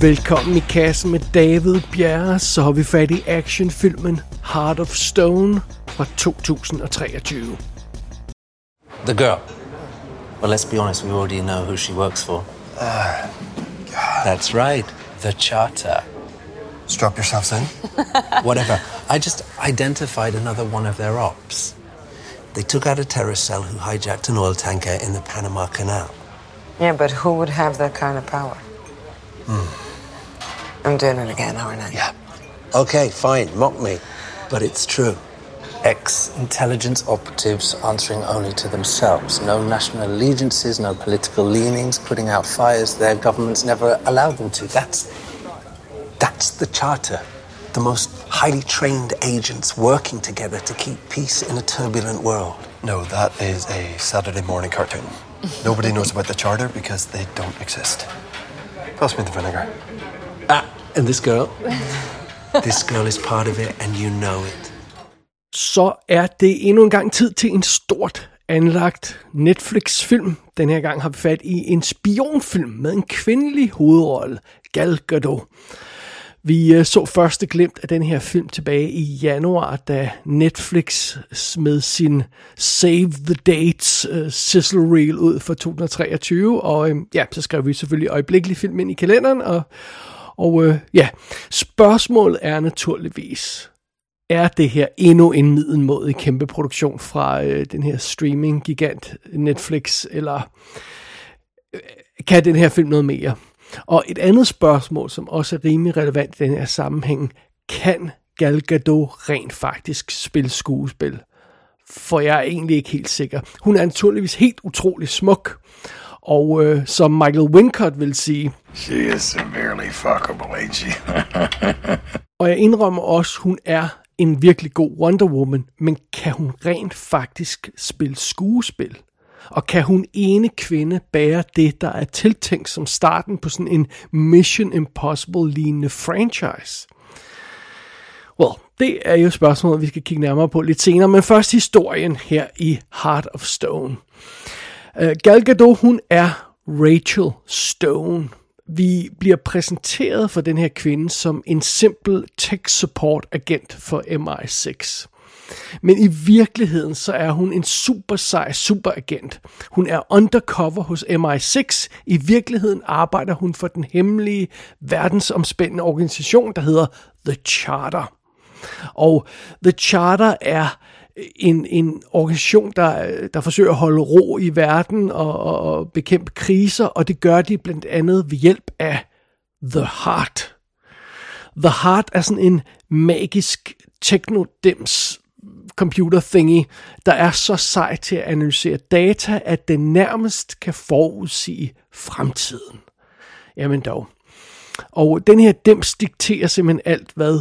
Velkommen i kassen med David Bjerre, så har vi fat i actionfilmen Heart of Stone fra 2023. The girl. Well, let's be honest, we already know who she works for. God. That's right, the Charter. Strap yourselves in. Whatever. I just identified another one of their ops. They took out a terrorist cell who hijacked an oil tanker in the Panama Canal. Yeah, but who would have that kind of power? I'm doing it again, aren't I? Yeah. Okay, fine, mock me. But it's true. Ex-intelligence operatives answering only to themselves. No national allegiances, no political leanings, putting out fires their governments never allowed them to. That's the Charter. The most highly trained agents working together to keep peace in a turbulent world. No, that is a Saturday morning cartoon. Nobody knows about the Charter because they don't exist. Pass me the vinegar. And this girl? This girl is part of it, and you know it. Så er det endnu en gang tid til en stort anlagt Netflix-film. Den her gang har vi fat i en spionfilm med en kvindelig hovedrolle, Gal Gadot. Vi så første glimt af den her film tilbage i januar, da Netflix smed sin Save the Dates sizzle reel ud for 2023. Og ja, så skrev vi selvfølgelig øjeblikkelig film ind i kalenderen. Og spørgsmålet er naturligvis, er det her endnu en middelmådig kæmpe produktion fra den her streaming-gigant Netflix, eller kan den her film noget mere? Og et andet spørgsmål, som også er rimelig relevant i den her sammenhæng, kan Gal Gadot rent faktisk spille skuespil? For jeg er egentlig ikke helt sikker. Hun er naturligvis helt utrolig smuk, og som Michael Wincott vil sige, she is severely fuckable, ain't she? Og jeg indrømmer også, hun er en virkelig god Wonder Woman, men kan hun rent faktisk spille skuespil? Og kan hun ene kvinde bære det, der er tiltænkt som starten på sådan en Mission Impossible-lignende franchise? Well, det er jo spørgsmålet, vi skal kigge nærmere på lidt senere, men først historien her i Heart of Stone. Gal Gadot, hun er Rachel Stone. Vi bliver præsenteret for den her kvinde som en simpel tech-support-agent for MI6. Men i virkeligheden, så er hun en super sej superagent. Hun er undercover hos MI6. I virkeligheden arbejder hun for den hemmelige, verdensomspændende organisation, der hedder The Charter. Og The Charter er en organisation, der forsøger at holde ro i verden og bekæmpe kriser, og det gør de blandt andet ved hjælp af The Heart. The Heart er sådan en magisk technodems computer thingy, der er så sej til at analysere data, at den nærmest kan forudsige fremtiden. Jamen dog. Og den her dems dikterer simpelthen alt, hvad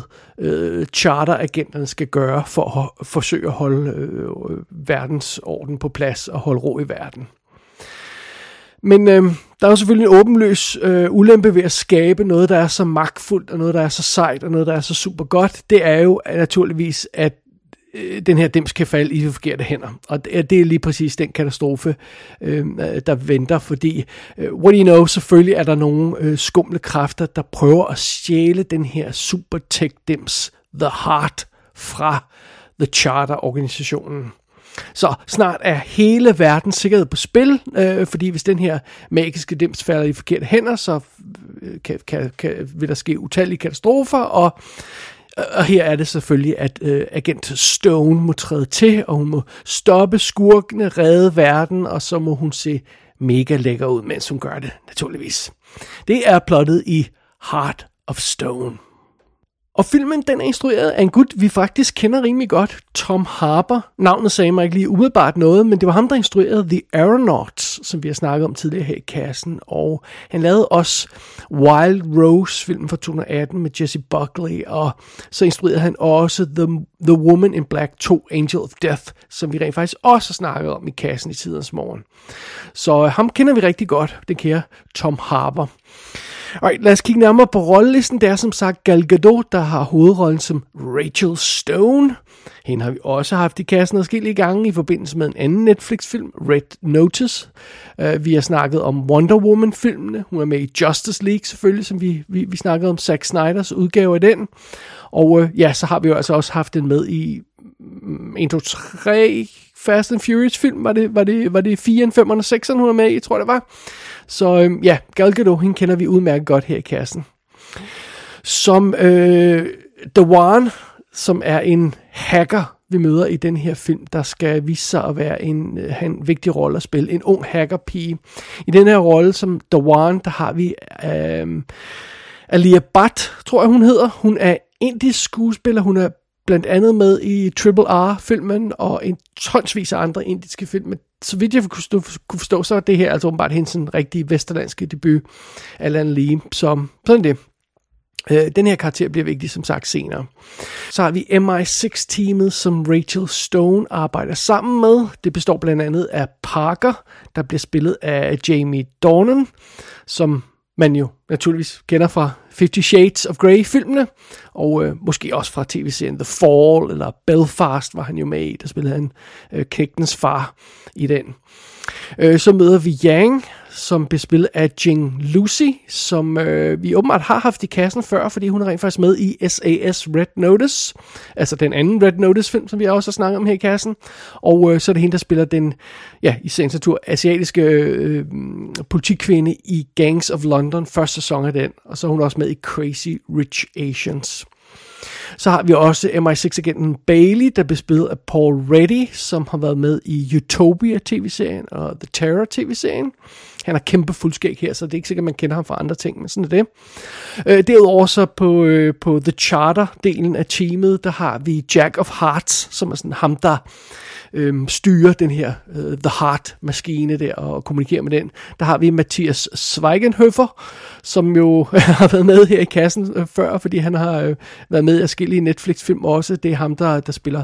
charteragenterne skal gøre for at forsøge at holde verdensorden på plads og holde ro i verden. Men der er jo selvfølgelig en åbenløs ulempe ved at skabe noget, der er så magtfuldt, og noget, der er så sejt, og noget, der er så super godt. Det er jo naturligvis, at den her dims kan falde i de forkerte hænder. Og det er lige præcis den katastrofe, der venter, fordi what do you know, selvfølgelig er der nogle skumle kræfter, der prøver at stjæle den her supertech-dims, The Heart, fra The Charter-organisationen. Så snart er hele verdens sikkerhed på spil, fordi hvis den her magiske dims falder i forkerte hænder, så vil der ske utallige katastrofer, og her er det selvfølgelig, at agent Stone må træde til, og hun må stoppe skurkene, redde verden, og så må hun se mega lækker ud, mens hun gør det, naturligvis. Det er plottet i Heart of Stone. Og filmen, den er instrueret af en gut, vi faktisk kender rimelig godt, Tom Harper. Navnet sagde mig ikke lige umiddelbart noget, men det var ham, der instruerede The Aeronauts, som vi har snakket om tidligere her i kassen. Og han lavede også Wild Rose, filmen fra 2018 med Jesse Buckley. Og så instruerede han også The Woman in Black 2: Angel of Death, som vi rent faktisk også har snakket om i kassen i tidens morgen. Så ham kender vi rigtig godt, den kære Tom Harper. Alright, lad os kigge nærmere på rollelisten. Det er som sagt Gal Gadot, der har hovedrollen som Rachel Stone. Hende har vi også haft i kassen adskillige gange i forbindelse med en anden Netflix-film, Red Notice. Vi har snakket om Wonder Woman-filmene. Hun er med i Justice League selvfølgelig, som vi snakkede om Zack Snyders udgave af den. Og ja, så har vi jo altså også haft den med i 1, 2, 3... Fast and Furious film, var det 4'eren, 5'eren og 6'eren, hun var med i, tror jeg det var. Så ja, Gal Gadot, hende kender vi udmærket godt her i kassen. Som The One, som er en hacker, vi møder i den her film, der skal vise sig at være have en vigtig rolle at spille. En ung hackerpige. I den her rolle som The One, der har vi Alia Bhatt, tror jeg hun hedder. Hun er indisk skuespiller, hun er blandt andet med i Triple R-filmen og en tonsvis af andre indiske film. Så vidt jeg kunne forstå, så er det her altså åbenbart hendes rigtige vesterlandske debut, Alan Lee, som sådan det. Den her karakter bliver vigtig, som sagt, senere. Så har vi MI6-teamet, som Rachel Stone arbejder sammen med. Det består blandt andet af Parker, der bliver spillet af Jamie Dornan, som man jo naturligvis kender fra 50 Shades of Grey-filmene, og måske også fra tv-serien The Fall, eller Belfast var han jo med i, der spillede han knægtens far i den. Så møder vi Yang, som bliver spillet af Jing Lusi, som vi åbenbart har haft i kassen før, fordi hun er rent faktisk med i SAS: Red Notice, altså den anden Red Notice-film, som vi også har snakket om her i kassen, og så er det hende, der spiller den, ja, i sagens natur, asiatiske politikvinde i Gangs of London, første sæson af den, og så er hun også med i Crazy Rich Asians. Så har vi også MI6-agenten Bailey, der bliver spillet af Paul Ready, som har været med i Utopia-tv-serien og The Charter tv-serien. Han har kæmpe fuldskæg her, så det er ikke sikkert, man kender ham fra andre ting, men sådan er det. Derudover så på The Charter-delen af teamet, der har vi Jack of Hearts, som er sådan ham, der styrer den her The Heart-maskine der og kommunikerer med den. Der har vi Matthias Schweighöfer, som jo har været med her i kassen før, fordi han har været med i forskellige Netflix-film også. Det er ham, der spiller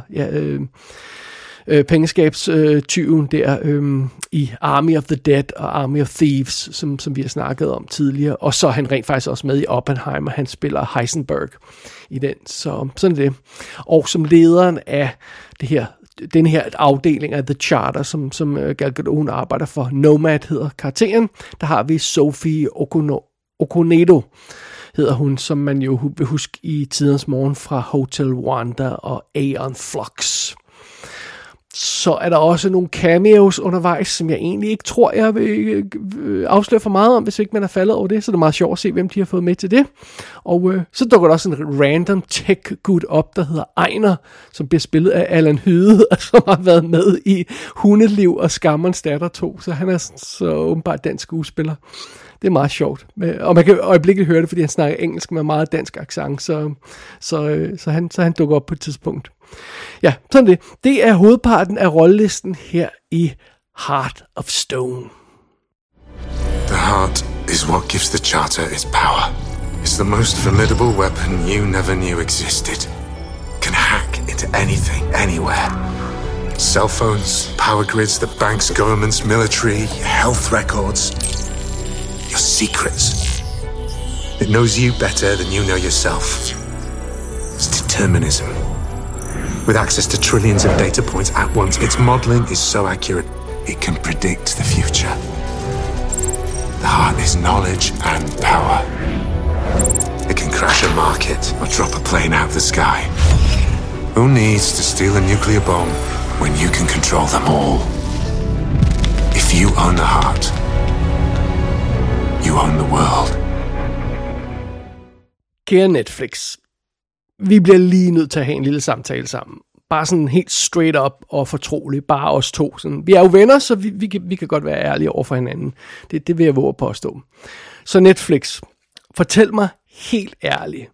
pengeskabstyven der i Army of the Dead og Army of Thieves, som vi har snakket om tidligere. Og så er han rent faktisk også med i Oppenheimer. Han spiller Heisenberg i den. Så sådan det. Og som lederen af den her afdeling af The Charter, som Gal Gadot arbejder for, Nomad hedder karakteren, der har vi Sophie Okonedo, hedder hun, som man jo vil huske i tidens morgen fra Hotel Rwanda og Aeon Flux. Så er der også nogle cameos undervejs, som jeg egentlig ikke tror, jeg vil afsløre for meget om, hvis ikke man er faldet over det. Så det er meget sjovt at se, hvem de har fået med til det. Og så dukker der også en random tech-gut op, der hedder Ejner, som bliver spillet af Allan Hyde, og som har været med i Hundeliv og Skammerens Datter 2. Så han er så åbenbart dansk skuespiller. Det er meget sjovt. Og man kan øjeblikkeligt høre det, fordi han snakker engelsk med meget dansk accent, så han dukker op på et tidspunkt. Ja, sådan det. Det er hovedparten af rollelisten her i Heart of Stone. The heart is what gives the charter its power. It's the most formidable weapon you never knew existed. Can hack into anything, anywhere. Cell phones, power grids, the banks, governments, military, health records. Your secrets. It knows you better than you know yourself. It's determinism. With access to trillions of data points at once, its modeling is so accurate, it can predict the future. The heart is knowledge and power. It can crash a market or drop a plane out of the sky. Who needs to steal a nuclear bomb when you can control them all? If you own the heart, you own the world. Kære Netflix, vi bliver lige nødt til at have en lille samtale sammen. Bare sådan helt straight up og fortroligt. Bare os to. Sådan. Vi er jo venner, så vi kan godt være ærlige over for hinanden. Det vil jeg våge at påstå. Så Netflix, fortæl mig helt ærligt.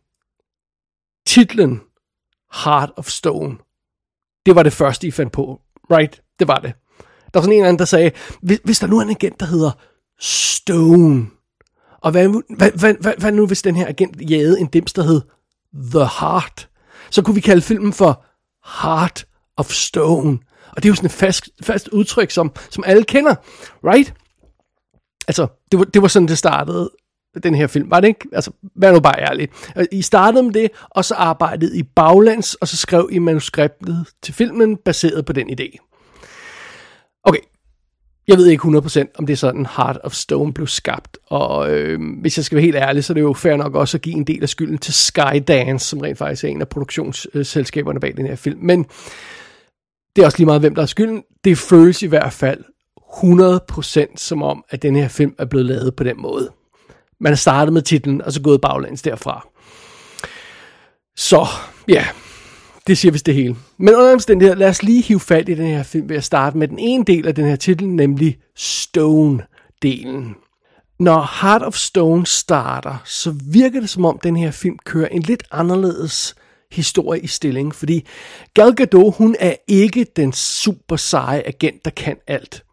Titlen Heart of Stone, det var det første, I fandt på. Right? Det var det. Der var sådan en eller anden, der sagde, hvis der nu er en agent, der hedder Stone. Og hvad nu, hvis den her agent jagede en dims, der hed The Heart? Så kunne vi kalde filmen for Heart of Stone. Og det er jo sådan et fast udtryk, som alle kender. Right? Altså, det var sådan, det startede. den her film, var det ikke? Altså, vær nu bare ærlig. I startede med det, og så arbejdede I baglæns, og så skrev I manuskriptet til filmen, baseret på den idé. Okay, jeg ved ikke 100%, om det er sådan, Heart of Stone blev skabt, og hvis jeg skal være helt ærlig, så er det jo fair nok også at give en del af skylden til Skydance, som rent faktisk er en af produktionsselskaberne bag den her film, men det er også lige meget, hvem der er skylden. Det føles i hvert fald 100% som om, at den her film er blevet lavet på den måde. Man har startet med titlen, og så gået baglæns derfra. Så, ja, det siger vist det hele. Men under omstændigheder, lad os lige hive fat i den her film ved at starte med den ene del af den her titel, nemlig Stone-delen. Når Heart of Stone starter, så virker det som om, den her film kører en lidt anderledes historie i stilling, fordi Gal Gadot, hun er ikke den super seje agent, der kan alt.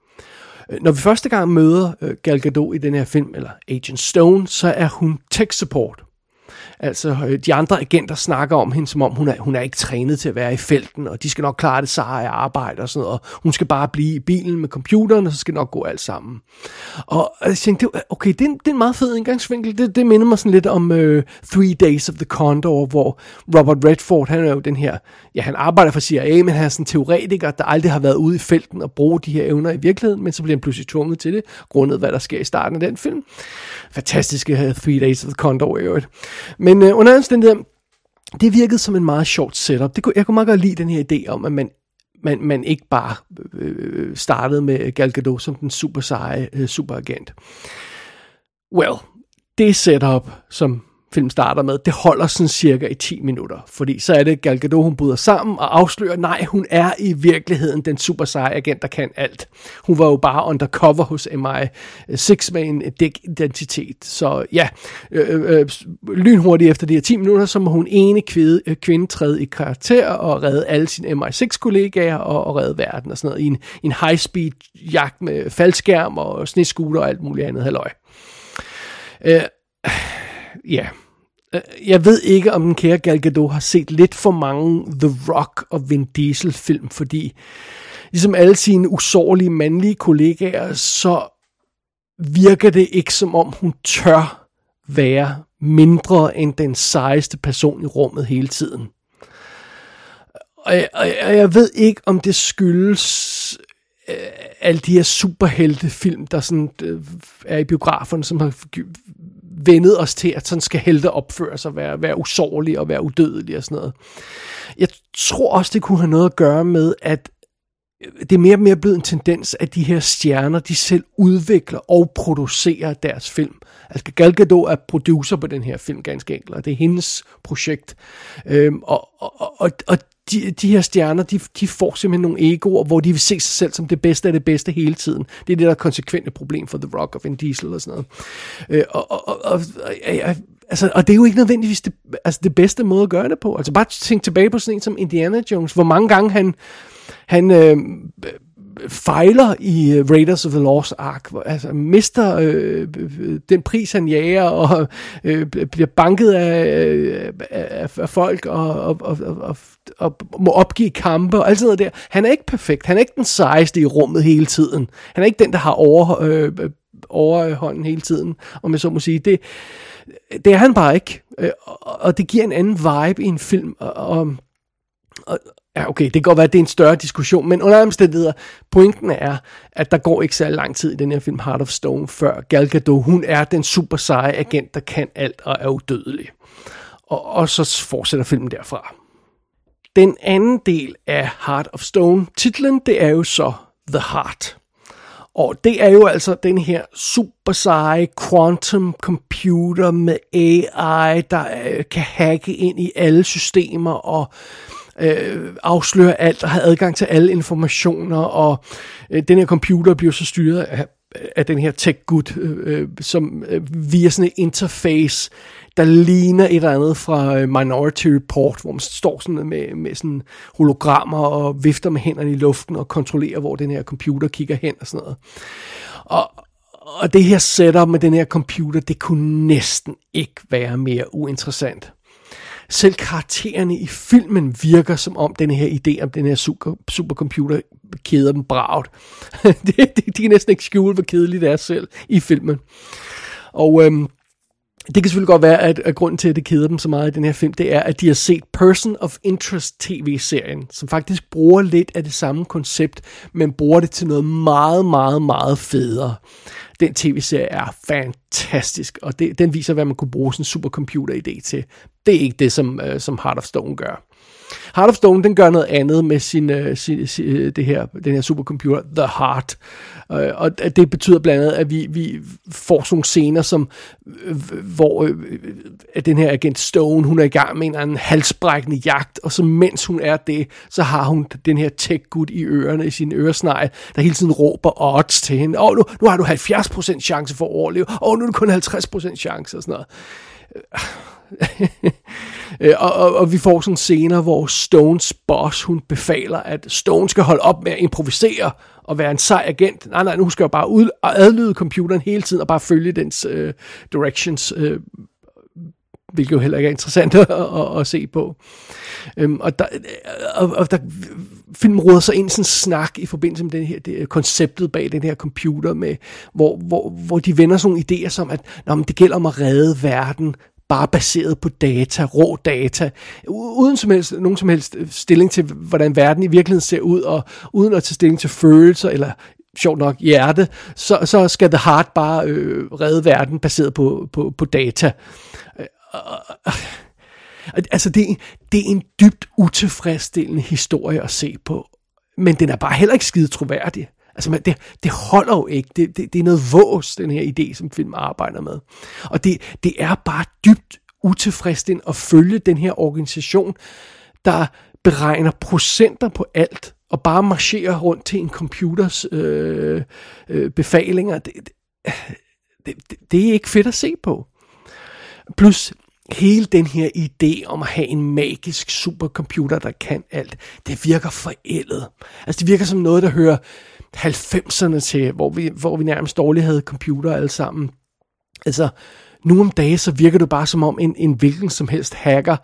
Når vi første gang møder Gal Gadot i den her film, eller Agent Stone, så er hun tech support. Altså, de andre agenter snakker om hende, som om hun er ikke trænet til at være i felten, og de skal nok klare det seje arbejde og sådan noget, og hun skal bare blive i bilen med computeren, og så skal nok gå alt sammen. Og jeg tænkte, okay, det er en meget fed indgangsvinkel. Det minder mig sådan lidt om Three Days of the Condor, hvor Robert Redford, han er jo den her, ja, han arbejder for CIA, men han er sådan en teoretiker, der aldrig har været ude i felten og bruge de her evner i virkeligheden, men så bliver han pludselig tvunget til det, grundet hvad der sker i starten af den film. Fantastiske Three Days of the Condor i øvrigt. Men under omstændigheden, det virkede som en meget sjovt setup. Jeg kunne meget godt lide den her idé om, at man ikke bare startede med Gal Gadot som den super seje superagent. Well, det setup, som filmen starter med, det holder sådan cirka i 10 minutter. Fordi så er det, Gal Gadot, hun bryder sammen og afslører, nej, hun er i virkeligheden den super seje agent, der kan alt. Hun var jo bare undercover hos MI6 med en dæk-identitet. Så ja, lynhurtigt efter de her 10 minutter, så må hun ene kvinde træde i karakter og redde alle sine MI6-kollegaer og redde verden og sådan noget i en high-speed-jagt med faldskærm og sneskuter og alt muligt andet halløj. Ja, jeg ved ikke, om den kære Gal Gadot har set lidt for mange The Rock og Vin Diesel film, fordi ligesom alle sine usårlige mandlige kollegaer, så virker det ikke som om hun tør være mindre end den sejeste person i rummet hele tiden. Og jeg ved ikke, om det skyldes alle de her superheltefilm, der sådan er i biograferne, som har vendet os til, at sådan skal helte opføre sig, være usårlig og være udødelig og sådan noget. Jeg tror også, det kunne have noget at gøre med, at det er mere og mere blevet en tendens, at de her stjerner, de selv udvikler og producerer deres film. Altså Gal Gadot er producer på den her film, ganske enkelt, og det er hendes projekt. Og de her stjerner, de får simpelthen nogle egoer, hvor de vil se sig selv som det bedste af det bedste hele tiden. Det er det, der er konsekvente problem for The Rock og Vin Diesel og sådan noget. Og det er jo ikke nødvendigvis det bedste måde at gøre det på. Altså bare tænk tilbage på sådan en som Indiana Jones, hvor mange gange han fejler i Raiders of the Lost Ark, altså mister den pris, han jager, og bliver banket af folk, og må opgive kampe, og alt sådan noget der. Han er ikke perfekt, han er ikke den sejeste i rummet hele tiden. Han er ikke den, der har overhånden hele tiden, om jeg så må sige. Det er han bare ikke, og det giver en anden vibe i en film, og ja, okay, det kan godt være, at det er en større diskussion, men under omstændigheder, pointen er, at der går ikke så lang tid i den her film Heart of Stone, før Gal Gadot, hun er den super seje agent, der kan alt og er udødelig. Og så fortsætter filmen derfra. Den anden del af Heart of Stone, titlen, det er jo så The Heart. Og det er jo altså den her super seje quantum computer med AI, der kan hacke ind i alle systemer og afsløre alt og have adgang til alle informationer, og den her computer bliver så styret af den her tech-gut, som via sådan en interface, der ligner et eller andet fra Minority Report, hvor man står sådan med sådan hologrammer og vifter med hænderne i luften og kontrollerer, hvor den her computer kigger hen og sådan noget. Og det her setup med den her computer, det kunne næsten ikke være mere uinteressant. Selv karaktererne i filmen virker som om den her idé om den her supercomputer keder dem bragt. De kan næsten ikke skjule, hvor kedeligt det er selv i filmen. Og Det kan selvfølgelig godt være, at grunden til, at det keder dem så meget i den her film, det er, at de har set Person of Interest TV-serien, som faktisk bruger lidt af det samme koncept, men bruger det til noget meget, meget, meget federe. Den tv-serie er fantastisk, og den viser, hvad man kunne bruge sådan en supercomputer-idé til. Det er ikke det, som Heart of Stone gør. Heart of Stone, den gør noget andet med den her supercomputer, The Heart. Og det betyder blandt andet, at vi får sådan nogle scener, hvor den her agent Stone, hun er i gang med en eller anden halsbrækkende jagt, og så mens hun er det, så har hun den her tech-gut i ørerne, i sin øresnegle, der hele tiden råber odds til hende. Nu har du 70% chance for at overleve. Nu er du kun 50% chance og sådan noget. og vi får sådan scener, hvor Stones boss, hun befaler, at Stone skal holde op med at improvisere og være en sej agent. Nej, nu skal jeg bare ud og adlyde computeren hele tiden og bare følge dens directions, hvilket jo heller ikke er interessant at se på. Og der filmen råder sig ind sådan en snak i forbindelse med den her, konceptet bag den her computer, med, hvor de vender sådan nogle idéer som, at det gælder om at redde verden, bare baseret på data, rå data, uden nogen som helst stilling til, hvordan verden i virkeligheden ser ud, og uden at tage stilling til følelser, eller sjovt nok hjerte, så skal The Heart bare redde verden, baseret på data. Altså, det er en dybt utilfredsstillende historie at se på, men den er bare heller ikke skide troværdig. Altså, det holder jo ikke. Det er noget vås, den her idé, som film arbejder med. Og det er bare dybt utilfredsstillende at følge den her organisation, der beregner procenter på alt, og bare marcherer rundt til en computers befalinger. Det er ikke fedt at se på. Plus, hele den her idé om at have en magisk supercomputer, der kan alt, det virker forældet. Altså, det virker som noget, der hører 90'erne til, hvor vi nærmest dårligt havde computer alle sammen. Altså, nu om dagen, så virker det bare som om en hvilken som helst hacker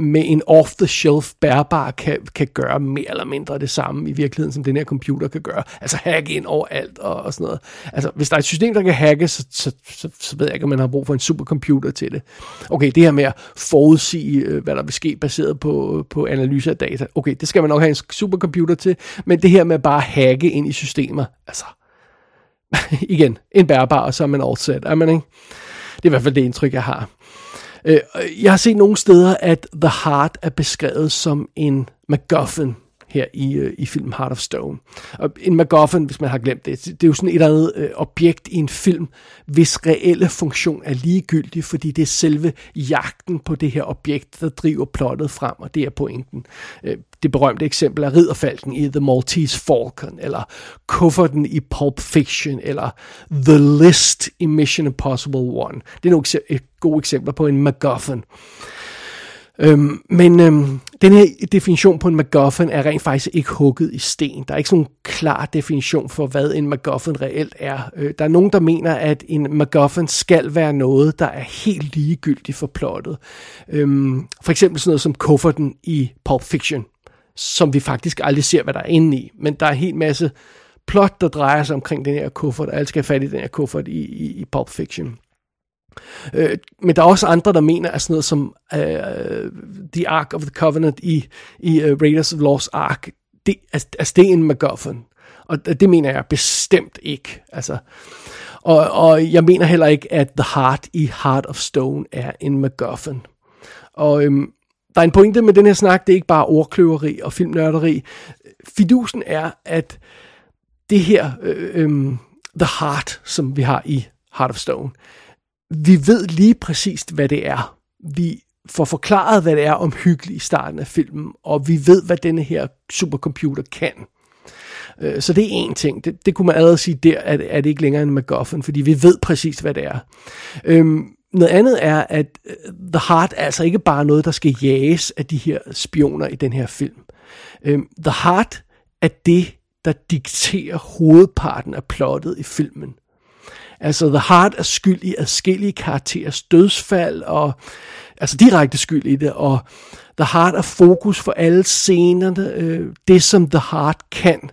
med en off-the-shelf bærbar kan gøre mere eller mindre det samme i virkeligheden, som den her computer kan gøre. Altså hacke ind overalt og sådan noget. Altså, hvis der er et system, der kan hacke, så ved jeg ikke, om man har brug for en supercomputer til det. Okay, det her med at forudsige, hvad der vil ske baseret på analyse af data. Okay, det skal man nok have en supercomputer til, men det her med bare at hacke ind i systemer, altså igen, en bærbar, og så er man offset, er man ikke? Det er i hvert fald det indtryk, jeg har. Jeg har set nogle steder, at The Heart er beskrevet som en MacGuffin her i filmen Heart of Stone. Og en MacGuffin, hvis man har glemt det, det er jo sådan et eller andet objekt i en film, hvis reelle funktion er ligegyldig, fordi det er selve jagten på det her objekt, der driver plottet frem, og det er pointen. Det berømte eksempel er ridderfalken i The Maltese Falcon, eller kufferten i Pulp Fiction, eller The List i Mission Impossible 1. Det er nogle gode eksempler på en MacGuffin. Men den her definition på en MacGuffin er rent faktisk ikke hugget i sten. Der er ikke sådan en klar definition for, hvad en MacGuffin reelt er. Der er nogen, der mener, at en MacGuffin skal være noget, der er helt ligegyldigt for plottet. For eksempel sådan noget som kufferten i Pulp Fiction, som vi faktisk aldrig ser, hvad der er inde i. Men der er en hel masse plot, der drejer sig omkring den her kuffert, og alle skal have fat i den her kuffert i Pulp Fiction. Men der er også andre, der mener, at sådan noget som The Ark of the Covenant i Raiders of the Lost Ark, det er en MacGuffin. Og det mener jeg bestemt ikke. Altså. Og jeg mener heller ikke, at The Heart i Heart of Stone er en MacGuffin. Og der er en pointe med den her snak, det er ikke bare ordkløveri og filmnørderi. Fidusen er, at det her The Heart, som vi har i Heart of Stone, vi ved lige præcist, hvad det er. Vi får forklaret, hvad det er omhyggeligt i starten af filmen, og vi ved, hvad denne her supercomputer kan. Så det er én ting. Det kunne man allerede sige der, at det ikke længere er en MacGuffin, fordi vi ved præcist, hvad det er. Noget andet er, at The Heart er altså ikke bare noget, der skal jages af de her spioner i den her film. The Heart er det, der dikterer hovedparten af plottet i filmen. Altså, The Heart er skyld i adskillige karakterers dødsfald, og altså direkte skyld i det, og The Heart er fokus for alle scenerne. Det, som The Heart kan,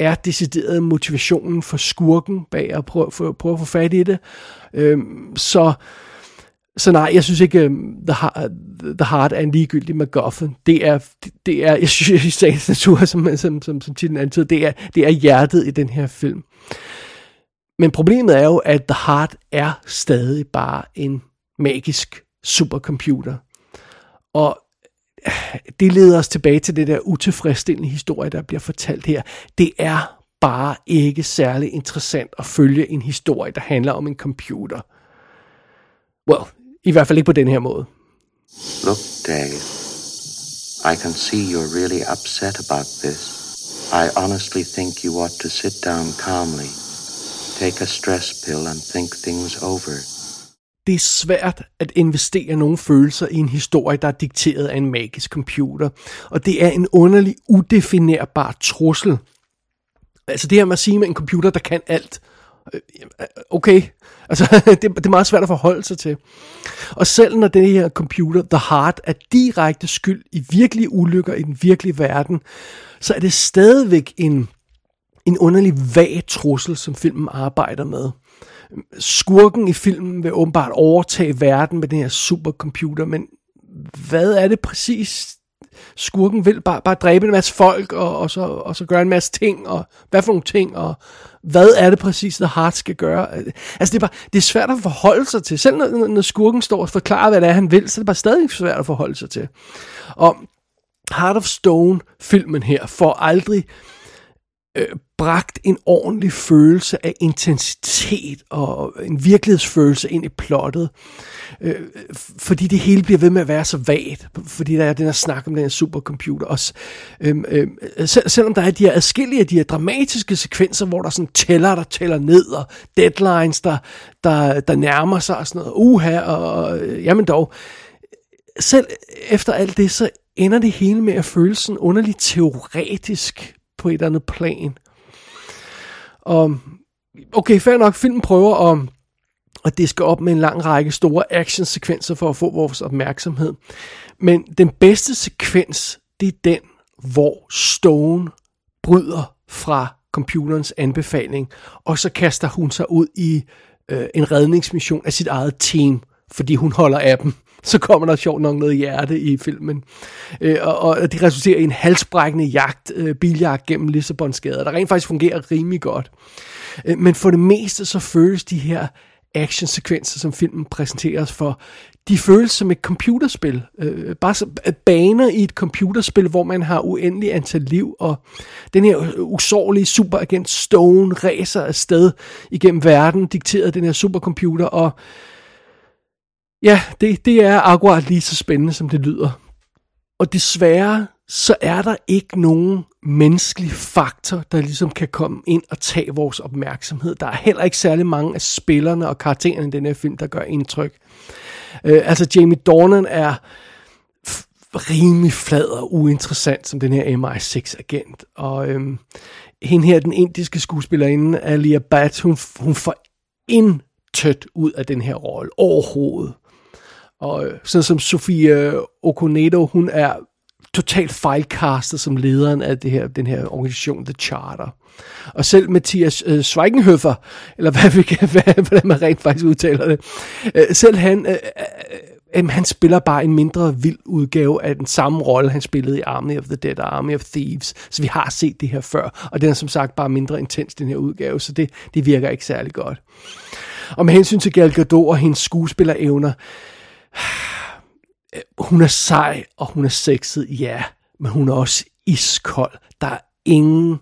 er decideret motivationen for skurken bag at prøve at få fat i det. Så Så nej, jeg synes ikke, The Heart er en ligegyldig MacGuffin. Det er jeg synes i sagens natur, som titlen antyder, det er hjertet i den her film. Men problemet er jo, at The Heart er stadig bare en magisk supercomputer. Og det leder os tilbage til det der utilfredsstillende historie, der bliver fortalt her. Det er bare ikke særlig interessant at følge en historie, der handler om en computer. Well, i hvert fald ikke på den her måde. Look, Dave. I can see you're really upset about this. I honestly think you ought to sit down calmly. Take a stress pill and think things over. Det er svært at investere nogle følelser i en historie, der er dikteret af en magisk computer. Og det er en underlig, udefinerbar trussel. Altså det her med at sige med en computer, der kan alt. Okay, altså det er meget svært at forholde sig til. Og selv når den her computer, The Heart, er direkte skyld i virkelige ulykker i den virkelige verden, så er det stadigvæk en underlig vag trussel, som filmen arbejder med. Skurken i filmen vil åbenbart overtage verden med den her supercomputer, men hvad er det præcis? Skurken vil bare dræbe en masse folk, og så gøre en masse ting, og hvad for nogle ting, og hvad er det præcis, The Heart skal gøre? Altså det er svært at forholde sig til. Selv når skurken står og forklarer, hvad det er, han vil, så er det bare stadig svært at forholde sig til. Og Heart of Stone-filmen her får aldrig bragt en ordentlig følelse af intensitet og en virkelighedsfølelse ind i plottet, fordi det hele bliver ved med at være så vagt, fordi der er den her snak om den her supercomputer også. Selvom der er de her adskillige, de her dramatiske sekvenser, hvor der sådan tæller, der tæller ned, og deadlines, der nærmer sig og sådan noget, og jamen dog. Selv efter alt det, så ender det hele med at føle sådan underligt teoretisk, på et eller andet plan. Og okay, fair nok, filmen prøver at diske op med en lang række store actionsekvenser for at få vores opmærksomhed. Men den bedste sekvens, det er den, hvor Stone bryder fra computerens anbefaling, og så kaster hun sig ud i en redningsmission af sit eget team, fordi hun holder af dem. Så kommer der sjovt nok noget hjerte i filmen. Og det resulterer i en halsbrækkende biljagt gennem Lissabonsgade, der rent faktisk fungerer rimelig godt. Men for det meste så føles de her actionsekvenser, som filmen præsenteres for, de føles som et computerspil. Bare som baner i et computerspil, hvor man har uendelig antal liv, og den her usårlige superagent Stone ræser afsted igennem verden, dikteret den her supercomputer, og ja, det er akkurat lige så spændende, som det lyder. Og desværre, så er der ikke nogen menneskelig faktor, der ligesom kan komme ind og tage vores opmærksomhed. Der er heller ikke særlig mange af spillerne og karaktererne i den her film, der gør indtryk. Altså Jamie Dornan er rimelig flad og uinteressant som den her MI6-agent. Og hende her, den indiske skuespillerinde, Alia Bhatt, hun får intet ud af den her rolle overhovedet. Og sådan som Sofia Okonedo, hun er totalt fejlcastet som lederen af den her organisation, The Charter. Og selv Matthias Schweighöfer, eller hvordan man rent faktisk udtaler det, selv han, han spiller bare en mindre vild udgave af den samme rolle, han spillede i Army of the Dead og Army of Thieves. Så vi har set det her før, og den er som sagt bare mindre intens, den her udgave, så det virker ikke særlig godt. Og med hensyn til Gal Gadot og hendes skuespillerevner, hun er sej, og hun er sexet, ja, men hun er også iskold. Der er ingen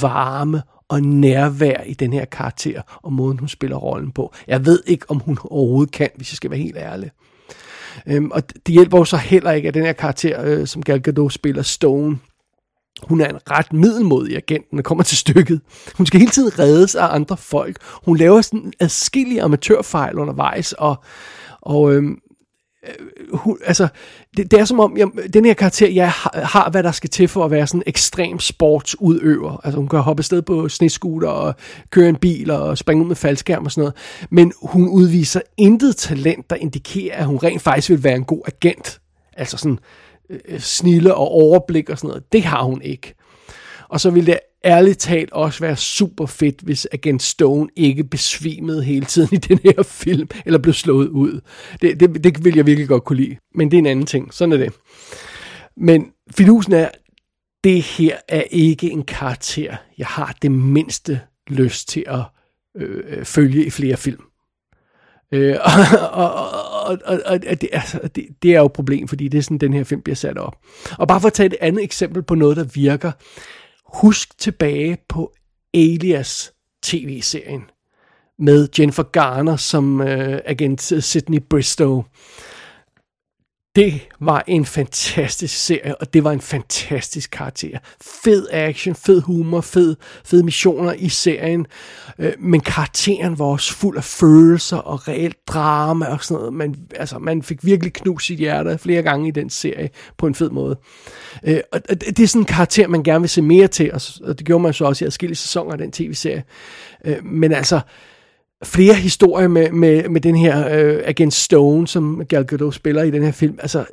varme og nærvær i den her karakter, og måden hun spiller rollen på. Jeg ved ikke, om hun overhovedet kan, hvis jeg skal være helt ærlig. Og det hjælper jo så heller ikke, at den her karakter, som Gal Gadot spiller, Stone, hun er en ret middelmodig agent, når kommer til stykket. Hun skal hele tiden reddes af andre folk. Hun laver sådan adskillige amatørfejl undervejs, det er som om, den her karakter, jeg har, hvad der skal til for at være sådan en ekstrem sportsudøver. Altså hun kan hoppe afsted på snescooter og køre en bil og springe ud med faldskærm og sådan noget. Men hun udviser intet talent, der indikerer, at hun rent faktisk vil være en god agent. Altså sådan snille og overblik og sådan noget. Det har hun ikke. Og så vil det ærligt talt også være super fedt, hvis Agent Stone ikke besvimede hele tiden i den her film, eller blev slået ud. Det vil jeg virkelig godt kunne lide. Men det er en anden ting. Sådan er det. Men fidusen er, det her er ikke en karakter, jeg har det mindste lyst til at følge i flere film. Det er jo et problem, fordi det er sådan, den her film bliver sat op. Og bare for at tage et andet eksempel på noget, der virker. Husk tilbage på Alias tv-serien med Jennifer Garner som agent Sydney Bristow. Det var en fantastisk serie, og det var en fantastisk karakter. Fed action, fed humor, fed missioner i serien, men karakteren var også fuld af følelser og reelt drama og sådan noget. Man fik virkelig knust sit hjerte flere gange i den serie på en fed måde. Og det er sådan en karakter, man gerne vil se mere til, og det gjorde man så også i adskillige sæsoner af den tv-serie. Men altså... flere historier med den her Agent Stone, som Gal Gadot spiller i den her film, altså,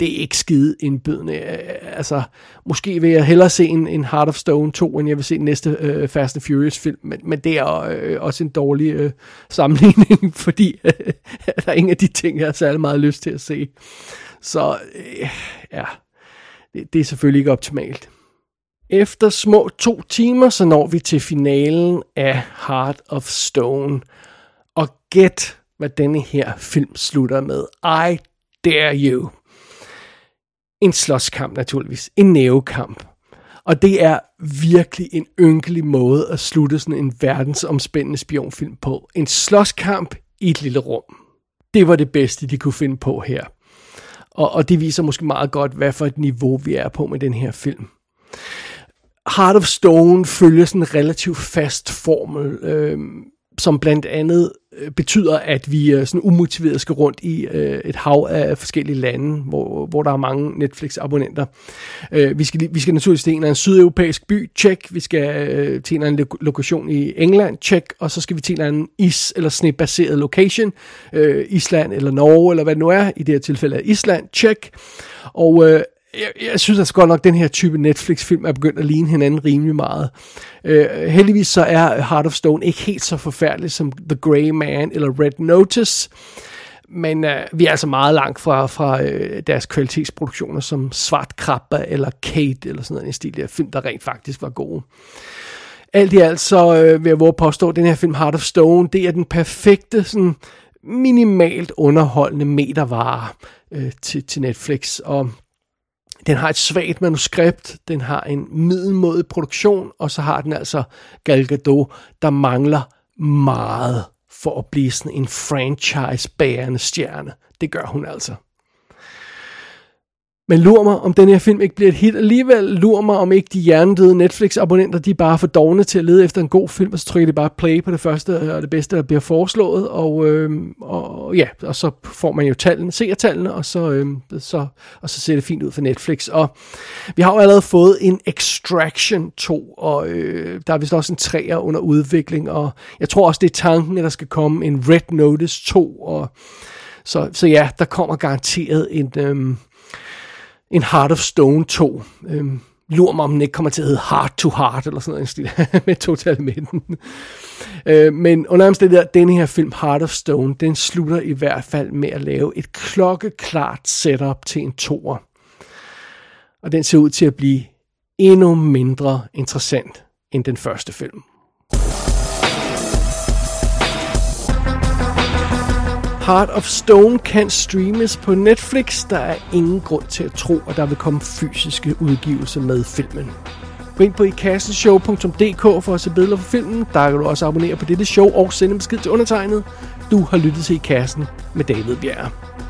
det er ikke skide indbydende. Altså, måske vil jeg hellere se en Heart of Stone 2, end jeg vil se den næste Fast and Furious film, men det er også en dårlig sammenligning, fordi der er ingen af de ting, jeg har særlig meget lyst til at se. Så ja, det er selvfølgelig ikke optimalt. Efter små 2 timer, så når vi til finalen af Heart of Stone. Og gæt, hvad denne her film slutter med. I dare you. En slåskamp naturligvis. En nævekamp. Og det er virkelig en ynkelig måde at slutte sådan en verdensomspændende spionfilm på. En slåskamp i et lille rum. Det var det bedste, de kunne finde på her. Og det viser måske meget godt, hvad for et niveau vi er på med den her film. Heart of Stone følger sådan en relativt fast formel, som blandt andet betyder, at vi sådan umotiveret skal rundt i et hav af forskellige lande, hvor der er mange Netflix-abonnenter. Vi skal naturligvis til en eller anden sydeuropæisk by, tjek. Vi skal til en eller anden lokation i England, tjek. Og så skal vi til en eller anden is- eller snebaseret location, Island eller Norge, eller hvad det nu er. I det her tilfælde er Island, tjek. Og... Jeg synes altså godt nok, at den her type Netflix-film er begyndt at ligne hinanden rimelig meget. Heldigvis så er Heart of Stone ikke helt så forfærdelig som The Grey Man eller Red Notice, men vi er altså meget langt fra deres kvalitetsproduktioner som Svart Krabbe eller Kate eller sådan noget i stil der film, der rent faktisk var gode. Alt i alt så vil jeg våge påstå, at den her film Heart of Stone, det er den perfekte sådan minimalt underholdende metervare til Netflix, og den har et svagt manuskript, den har en middelmådig produktion, og så har den altså Gal Gadot, der mangler meget for at blive sådan en franchise-bærende stjerne. Det gør hun altså. Men lur mig, om den her film ikke bliver et hit alligevel. Lur mig, om ikke de hjernedøde Netflix-abonnenter, de er bare for dovne til at lede efter en god film, og så trykker de bare play på det første og det bedste, der bliver foreslået, og så får man jo seertallene, og så ser det fint ud for Netflix. Og vi har jo allerede fået en Extraction 2, og der er vist også en 3'er under udvikling, og jeg tror også, det er tanken, at der skal komme en Red Notice 2, så ja, der kommer garanteret en Heart of Stone 2. Lur mig, om den ikke kommer til at hedde Heart to Heart, eller sådan noget, med total midten. Men under andet der, denne her film, Heart of Stone, den slutter i hvert fald med at lave et klokkeklart setup til en toer. Og den ser ud til at blive endnu mindre interessant end den første film. Heart of Stone kan streames på Netflix. Der er ingen grund til at tro, at der vil komme fysiske udgivelser med filmen. Gå ind på ikassenshow.dk for at se billeder fra filmen. Der kan du også abonnere på dette show og sende en besked til undertegnet. Du har lyttet til I Kassen med David Bjerre.